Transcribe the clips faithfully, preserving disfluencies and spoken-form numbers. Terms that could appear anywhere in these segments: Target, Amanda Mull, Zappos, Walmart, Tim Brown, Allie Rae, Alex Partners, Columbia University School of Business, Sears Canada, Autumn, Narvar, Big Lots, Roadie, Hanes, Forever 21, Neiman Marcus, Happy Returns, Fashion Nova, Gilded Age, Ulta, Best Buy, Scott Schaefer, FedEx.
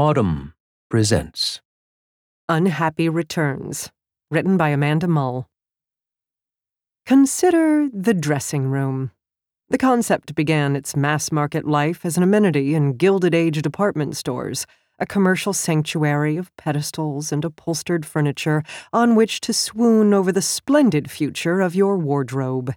Autumn presents Unhappy Returns, written by Amanda Mull. Consider the dressing room. The concept began its mass-market life as an amenity in Gilded Age department stores, a commercial sanctuary of pedestals and upholstered furniture on which to swoon over the splendid future of your wardrobe.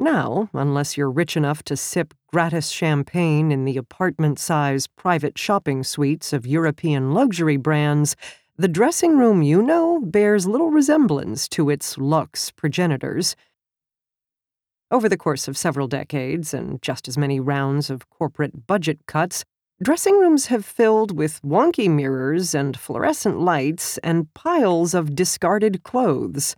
Now, unless you're rich enough to sip gratis champagne in the apartment-sized private shopping suites of European luxury brands, the dressing room you know bears little resemblance to its luxe progenitors. Over the course of several decades and just as many rounds of corporate budget cuts, dressing rooms have filled with wonky mirrors and fluorescent lights and piles of discarded clothes.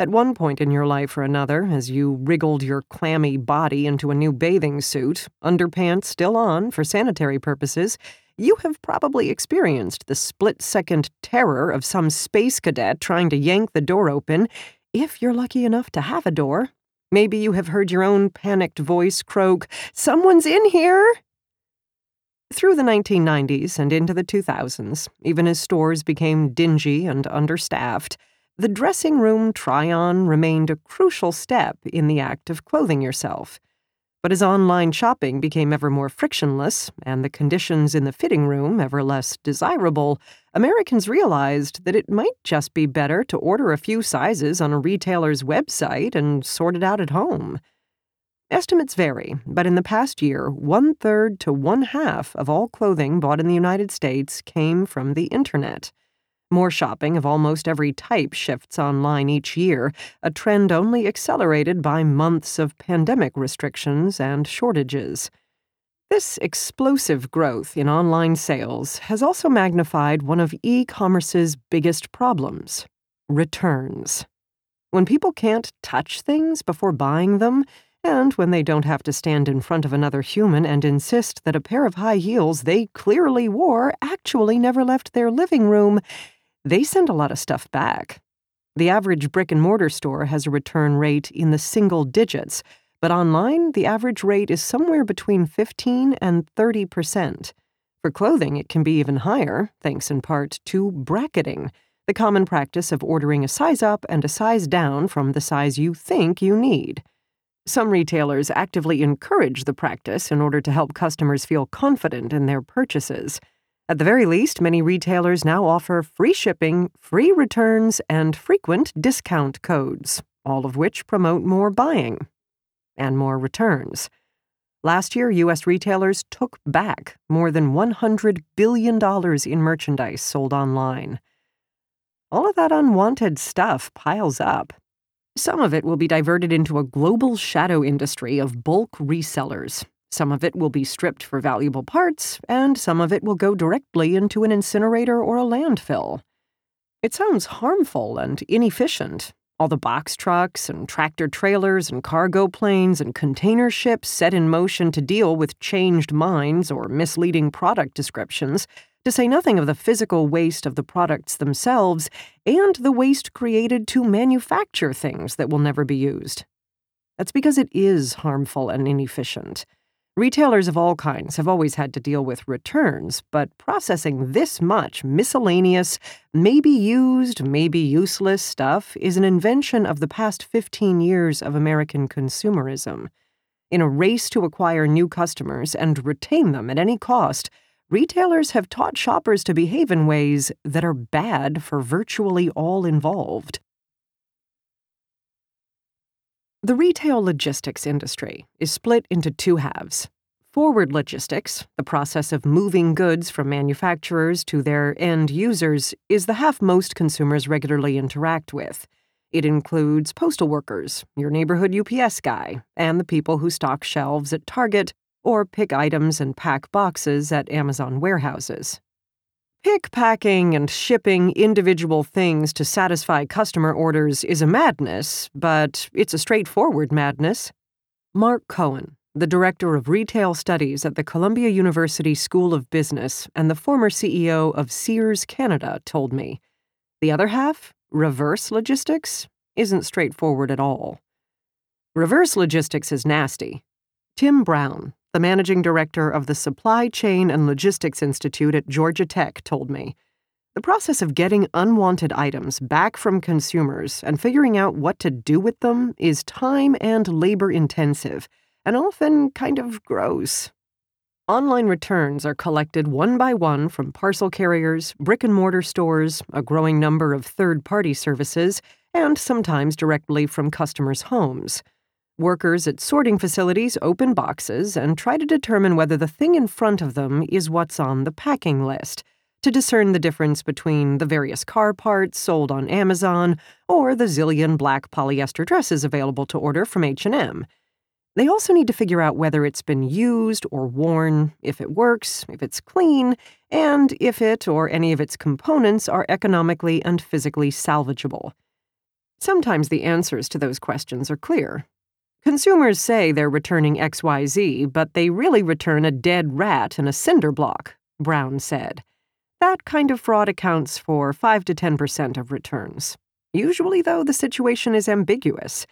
At one point in your life or another, as you wriggled your clammy body into a new bathing suit, underpants still on for sanitary purposes, you have probably experienced the split-second terror of some space cadet trying to yank the door open, if you're lucky enough to have a door. Maybe you have heard your own panicked voice croak, "Someone's in here!" Through the nineteen nineties and into the two thousands, even as stores became dingy and understaffed, the dressing room try-on remained a crucial step in the act of clothing yourself. But as online shopping became ever more frictionless and the conditions in the fitting room ever less desirable, Americans realized that it might just be better to order a few sizes on a retailer's website and sort it out at home. Estimates vary, but in the past year, one-third to one-half of all clothing bought in the United States came from the Internet. More shopping of almost every type shifts online each year, a trend only accelerated by months of pandemic restrictions and shortages. This explosive growth in online sales has also magnified one of e-commerce's biggest problems: returns. When people can't touch things before buying them, and when they don't have to stand in front of another human and insist that a pair of high heels they clearly wore actually never left their living room, they send a lot of stuff back. The average brick-and-mortar store has a return rate in the single digits, but online, the average rate is somewhere between fifteen and thirty percent. For clothing, it can be even higher, thanks in part to bracketing, the common practice of ordering a size up and a size down from the size you think you need. Some retailers actively encourage the practice in order to help customers feel confident in their purchases. At the very least, many retailers now offer free shipping, free returns, and frequent discount codes, all of which promote more buying and more returns. Last year, U S retailers took back more than one hundred billion dollars in merchandise sold online. All of that unwanted stuff piles up. Some of it will be diverted into a global shadow industry of bulk resellers. Some of it will be stripped for valuable parts, and some of it will go directly into an incinerator or a landfill. It sounds harmful and inefficient. All the box trucks and tractor trailers and cargo planes and container ships set in motion to deal with changed minds or misleading product descriptions, to say nothing of the physical waste of the products themselves and the waste created to manufacture things that will never be used. That's because it is harmful and inefficient. Retailers of all kinds have always had to deal with returns, but processing this much miscellaneous, maybe used, maybe useless stuff is an invention of the past fifteen years of American consumerism. In a race to acquire new customers and retain them at any cost, retailers have taught shoppers to behave in ways that are bad for virtually all involved. The retail logistics industry is split into two halves. Forward logistics, the process of moving goods from manufacturers to their end users, is the half most consumers regularly interact with. It includes postal workers, your neighborhood U P S guy, and the people who stock shelves at Target or pick items and pack boxes at Amazon warehouses. Pick, packing, and shipping individual things to satisfy customer orders is a madness, but it's a straightforward madness. Mark Cohen, the director of retail studies at the Columbia University School of Business and the former C E O of Sears Canada, told me, the other half, reverse logistics, isn't straightforward at all. Reverse logistics is nasty. Tim Brown, the managing director of the Supply Chain and Logistics Institute at Georgia Tech, told me. The process of getting unwanted items back from consumers and figuring out what to do with them is time and labor-intensive, and often kind of gross. Online returns are collected one by one from parcel carriers, brick-and-mortar stores, a growing number of third-party services, and sometimes directly from customers' homes. Workers at sorting facilities open boxes and try to determine whether the thing in front of them is what's on the packing list, to discern the difference between the various car parts sold on Amazon or the zillion black polyester dresses available to order from H and M. They also need to figure out whether it's been used or worn, if it works, if it's clean, and if it or any of its components are economically and physically salvageable. Sometimes the answers to those questions are clear. Consumers say they're returning X Y Z, but they really return a dead rat and a cinder block, Brown said. That kind of fraud accounts for five to ten percent of returns. Usually, though, the situation is ambiguous.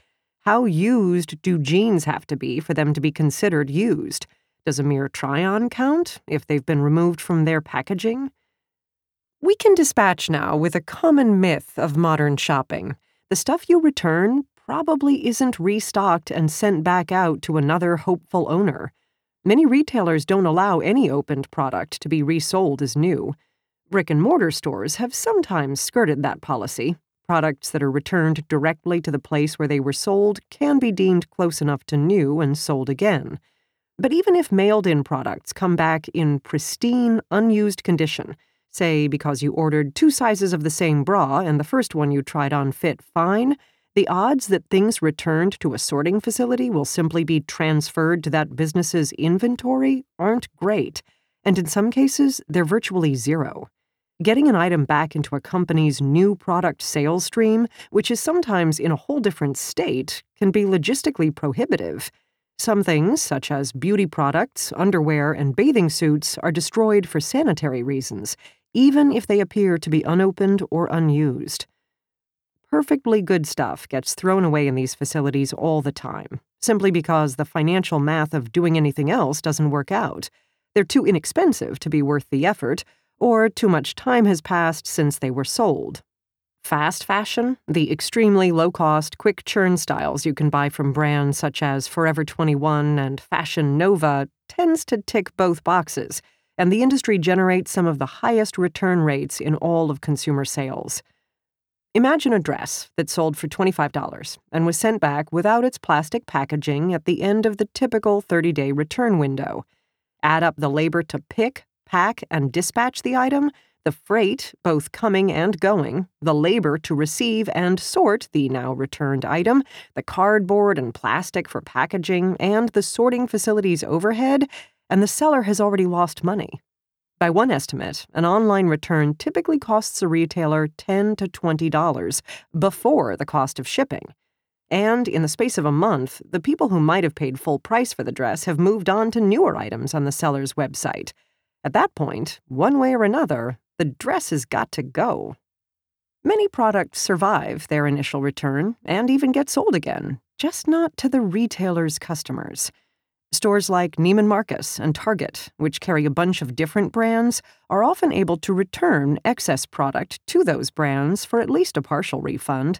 How used do jeans have to be for them to be considered used? Does a mere try-on count if they've been removed from their packaging? We can dispatch now with a common myth of modern shopping. The stuff you return probably isn't restocked and sent back out to another hopeful owner. Many retailers don't allow any opened product to be resold as new. Brick-and-mortar stores have sometimes skirted that policy. Products that are returned directly to the place where they were sold can be deemed close enough to new and sold again. But even if mailed-in products come back in pristine, unused condition, say because you ordered two sizes of the same bra and the first one you tried on fit fine, the odds that things returned to a sorting facility will simply be transferred to that business's inventory aren't great, and in some cases, they're virtually zero. Getting an item back into a company's new product sales stream, which is sometimes in a whole different state, can be logistically prohibitive. Some things, such as beauty products, underwear, and bathing suits, are destroyed for sanitary reasons, even if they appear to be unopened or unused. Perfectly good stuff gets thrown away in these facilities all the time, simply because the financial math of doing anything else doesn't work out. They're too inexpensive to be worth the effort, or too much time has passed since they were sold. Fast fashion, the extremely low-cost, quick-churn styles you can buy from brands such as Forever twenty-one and Fashion Nova, tends to tick both boxes, and the industry generates some of the highest return rates in all of consumer sales. Imagine a dress that sold for twenty-five dollars and was sent back without its plastic packaging at the end of the typical thirty-day return window. Add up the labor to pick, pack and dispatch the item, the freight, both coming and going, the labor to receive and sort the now returned item, the cardboard and plastic for packaging, and the sorting facility's overhead, and the seller has already lost money. By one estimate, an online return typically costs a retailer ten to twenty dollars before the cost of shipping. And in the space of a month, the people who might have paid full price for the dress have moved on to newer items on the seller's website. At that point, one way or another, the dress has got to go. Many products survive their initial return and even get sold again, just not to the retailer's customers. Stores like Neiman Marcus and Target, which carry a bunch of different brands, are often able to return excess product to those brands for at least a partial refund.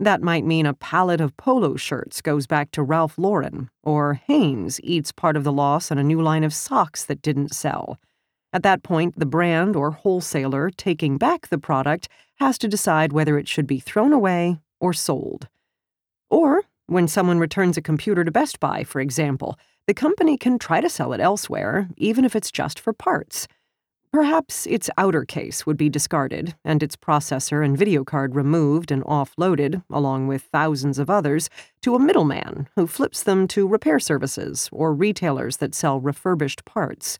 That might mean a pallet of polo shirts goes back to Ralph Lauren, or Hanes eats part of the loss on a new line of socks that didn't sell. At that point, the brand or wholesaler taking back the product has to decide whether it should be thrown away or sold. Or, when someone returns a computer to Best Buy, for example, the company can try to sell it elsewhere, even if it's just for parts. Perhaps its outer case would be discarded and its processor and video card removed and offloaded, along with thousands of others, to a middleman who flips them to repair services or retailers that sell refurbished parts.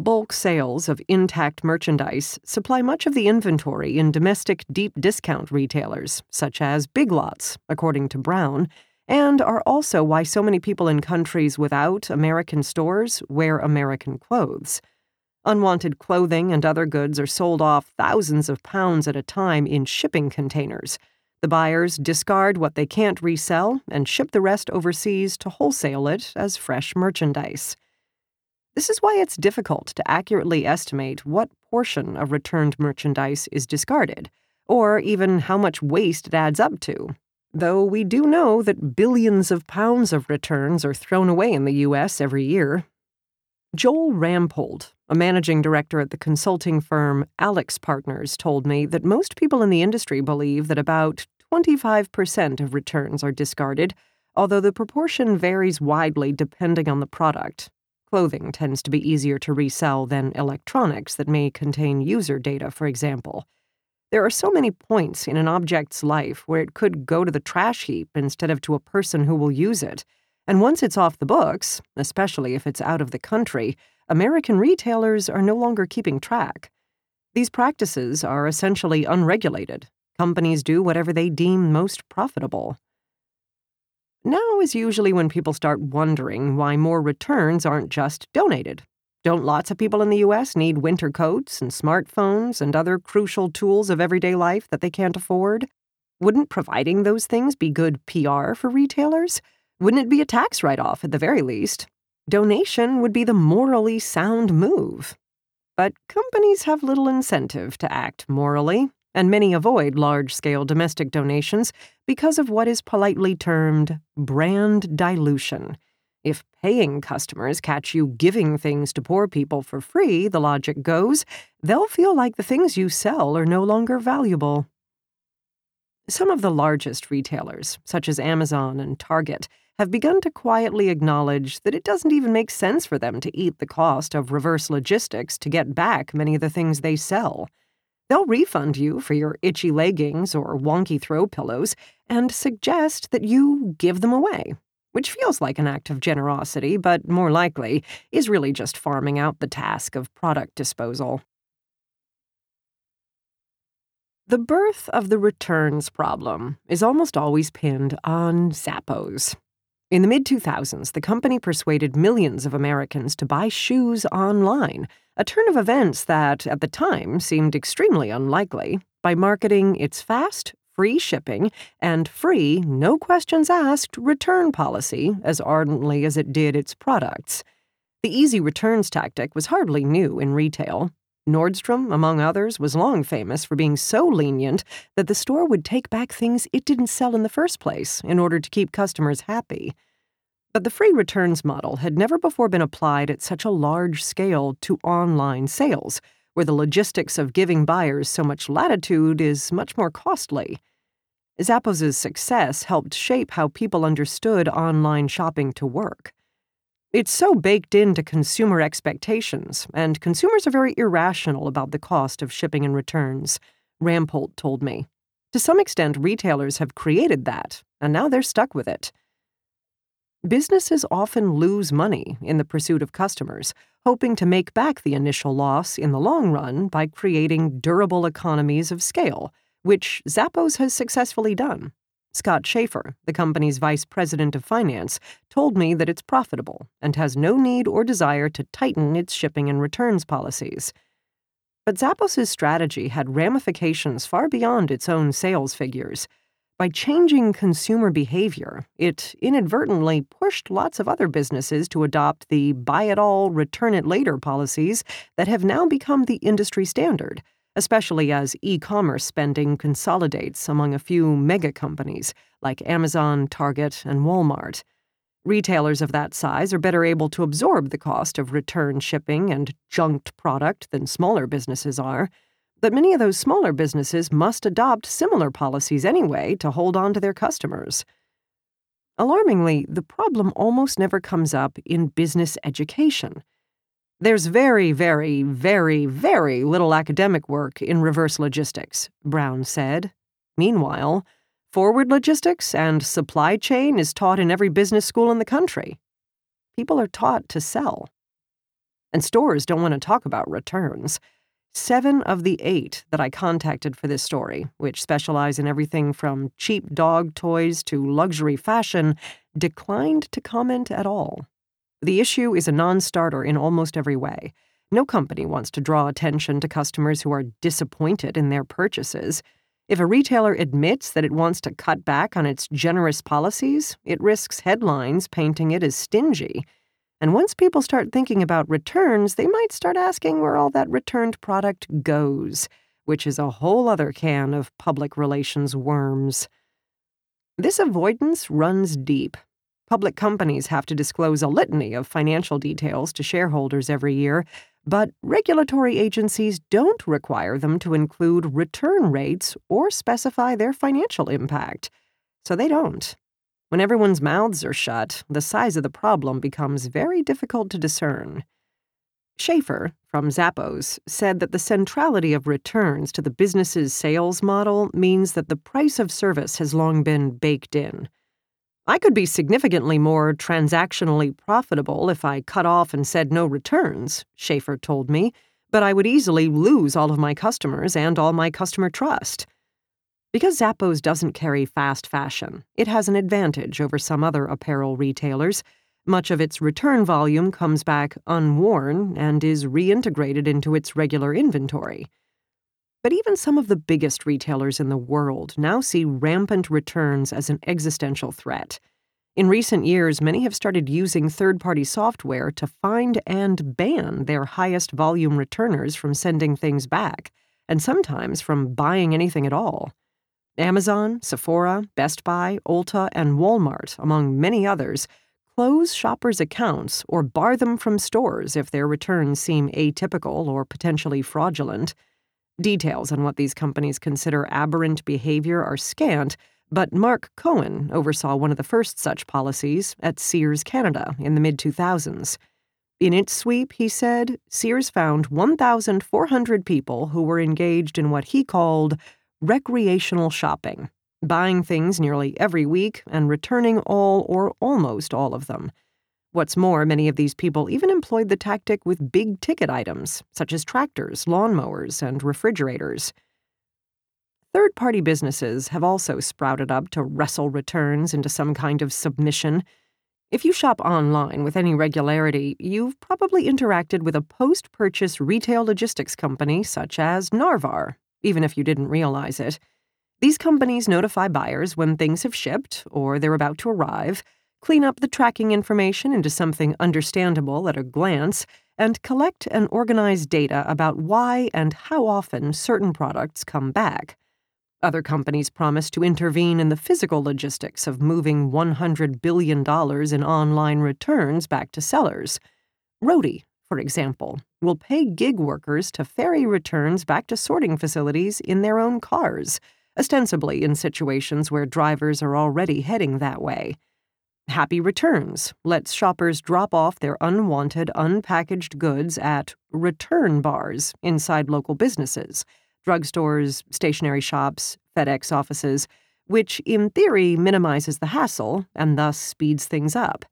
Bulk sales of intact merchandise supply much of the inventory in domestic deep discount retailers, such as Big Lots, according to Brown, and are also why so many people in countries without American stores wear American clothes. Unwanted clothing and other goods are sold off thousands of pounds at a time in shipping containers. The buyers discard what they can't resell and ship the rest overseas to wholesale it as fresh merchandise. This is why it's difficult to accurately estimate what portion of returned merchandise is discarded, or even how much waste it adds up to. Though we do know that billions of pounds of returns are thrown away in the U S every year. Joel Ramphold, a managing director at the consulting firm Alex Partners, told me that most people in the industry believe that about twenty-five percent of returns are discarded, although the proportion varies widely depending on the product. Clothing tends to be easier to resell than electronics that may contain user data, for example. There are so many points in an object's life where it could go to the trash heap instead of to a person who will use it. And once it's off the books, especially if it's out of the country, American retailers are no longer keeping track. These practices are essentially unregulated. Companies do whatever they deem most profitable. Now is usually when people start wondering why more returns aren't just donated. Don't lots of people in the U S need winter coats and smartphones and other crucial tools of everyday life that they can't afford? Wouldn't providing those things be good P R for retailers? Wouldn't it be a tax write-off at the very least? Donation would be the morally sound move. But companies have little incentive to act morally, and many avoid large-scale domestic donations because of what is politely termed brand dilution. If paying customers catch you giving things to poor people for free, the logic goes, they'll feel like the things you sell are no longer valuable. Some of the largest retailers, such as Amazon and Target, have begun to quietly acknowledge that it doesn't even make sense for them to eat the cost of reverse logistics to get back many of the things they sell. They'll refund you for your itchy leggings or wonky throw pillows and suggest that you give them away, which feels like an act of generosity, but more likely is really just farming out the task of product disposal. The birth of the returns problem is almost always pinned on Zappos. In the mid two thousands, the company persuaded millions of Americans to buy shoes online, a turn of events that, at the time, seemed extremely unlikely, by marketing its fast, free shipping and free, no questions asked, return policy as ardently as it did its products. The easy returns tactic was hardly new in retail. Nordstrom, among others, was long famous for being so lenient that the store would take back things it didn't sell in the first place in order to keep customers happy. But the free returns model had never before been applied at such a large scale to online sales, where the logistics of giving buyers so much latitude is much more costly. Zappos' success helped shape how people understood online shopping to work. It's so baked into consumer expectations, and consumers are very irrational about the cost of shipping and returns, Ramphold told me. To some extent, retailers have created that, and now they're stuck with it. Businesses often lose money in the pursuit of customers, hoping to make back the initial loss in the long run by creating durable economies of scale, which Zappos has successfully done. Scott Schaefer, the company's vice president of finance, told me that it's profitable and has no need or desire to tighten its shipping and returns policies. But Zappos' strategy had ramifications far beyond its own sales figures. By changing consumer behavior, it inadvertently pushed lots of other businesses to adopt the buy-it-all, return-it-later policies that have now become the industry standard, especially as e-commerce spending consolidates among a few mega companies like Amazon, Target, and Walmart. Retailers of that size are better able to absorb the cost of return shipping and junked product than smaller businesses are, but many of those smaller businesses must adopt similar policies anyway to hold on to their customers. Alarmingly, the problem almost never comes up in business education. There's very, very, very, very little academic work in reverse logistics, Brown said. Meanwhile, forward logistics and supply chain is taught in every business school in the country. People are taught to sell. And stores don't want to talk about returns. Seven of the eight that I contacted for this story, which specialize in everything from cheap dog toys to luxury fashion, declined to comment at all. The issue is a non-starter in almost every way. No company wants to draw attention to customers who are disappointed in their purchases. If a retailer admits that it wants to cut back on its generous policies, it risks headlines painting it as stingy. And once people start thinking about returns, they might start asking where all that returned product goes, which is a whole other can of public relations worms. This avoidance runs deep. Public companies have to disclose a litany of financial details to shareholders every year, but regulatory agencies don't require them to include return rates or specify their financial impact. So they don't. When everyone's mouths are shut, the size of the problem becomes very difficult to discern. Schaefer, from Zappos, said that the centrality of returns to the business's sales model means that the price of service has long been baked in. I could be significantly more transactionally profitable if I cut off and said no returns, Schaefer told me, but I would easily lose all of my customers and all my customer trust. Because Zappos doesn't carry fast fashion, it has an advantage over some other apparel retailers. Much of its return volume comes back unworn and is reintegrated into its regular inventory. But even some of the biggest retailers in the world now see rampant returns as an existential threat. In recent years, many have started using third-party software to find and ban their highest volume returners from sending things back, and sometimes from buying anything at all. Amazon, Sephora, Best Buy, Ulta, and Walmart, among many others, close shoppers' accounts or bar them from stores if their returns seem atypical or potentially fraudulent. Details on what these companies consider aberrant behavior are scant, but Mark Cohen oversaw one of the first such policies at Sears Canada in the mid two thousands. In its sweep, he said, Sears found one thousand four hundred people who were engaged in what he called recreational shopping, buying things nearly every week and returning all or almost all of them. What's more, many of these people even employed the tactic with big-ticket items, such as tractors, lawnmowers, and refrigerators. Third-party businesses have also sprouted up to wrestle returns into some kind of submission. If you shop online with any regularity, you've probably interacted with a post-purchase retail logistics company such as Narvar, even if you didn't realize it. These companies notify buyers when things have shipped or they're about to arrive, clean up the tracking information into something understandable at a glance, and collect and organize data about why and how often certain products come back. Other companies promise to intervene in the physical logistics of moving one hundred billion dollars in online returns back to sellers. Roadie, for example, will pay gig workers to ferry returns back to sorting facilities in their own cars, ostensibly in situations where drivers are already heading that way. Happy Returns lets shoppers drop off their unwanted, unpackaged goods at return bars inside local businesses, drugstores, stationery shops, FedEx offices, which in theory minimizes the hassle and thus speeds things up.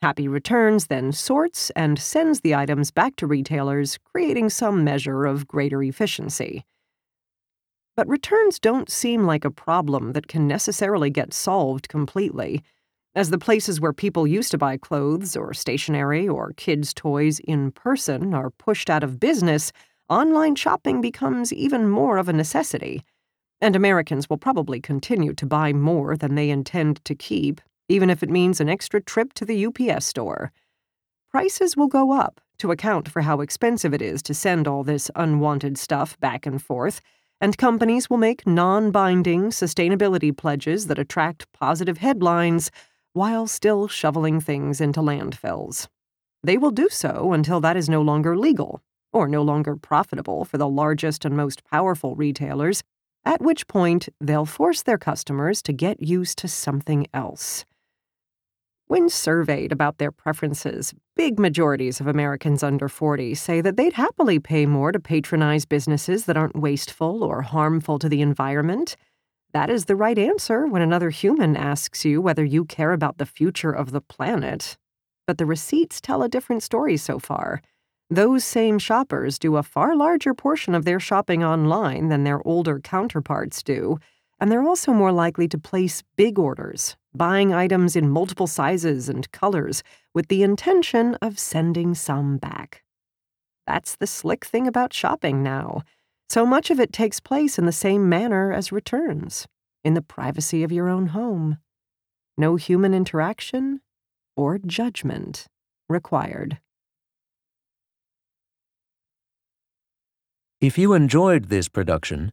Happy Returns then sorts and sends the items back to retailers, creating some measure of greater efficiency. But returns don't seem like a problem that can necessarily get solved completely, as the places where people used to buy clothes or stationery or kids' toys in person are pushed out of business, online shopping becomes even more of a necessity. And Americans will probably continue to buy more than they intend to keep, even if it means an extra trip to the U P S store. Prices will go up to account for how expensive it is to send all this unwanted stuff back and forth, and companies will make non-binding sustainability pledges that attract positive headlines while still shoveling things into landfills. They will do so until that is no longer legal or no longer profitable for the largest and most powerful retailers, at which point they'll force their customers to get used to something else. When surveyed about their preferences, big majorities of Americans under forty say that they'd happily pay more to patronize businesses that aren't wasteful or harmful to the environment. That is the right answer when another human asks you whether you care about the future of the planet. But the receipts tell a different story so far. Those same shoppers do a far larger portion of their shopping online than their older counterparts do, and they're also more likely to place big orders, buying items in multiple sizes and colors with the intention of sending some back. That's the slick thing about shopping now. So much of it takes place in the same manner as returns, in the privacy of your own home. No human interaction or judgment required. If you enjoyed this production,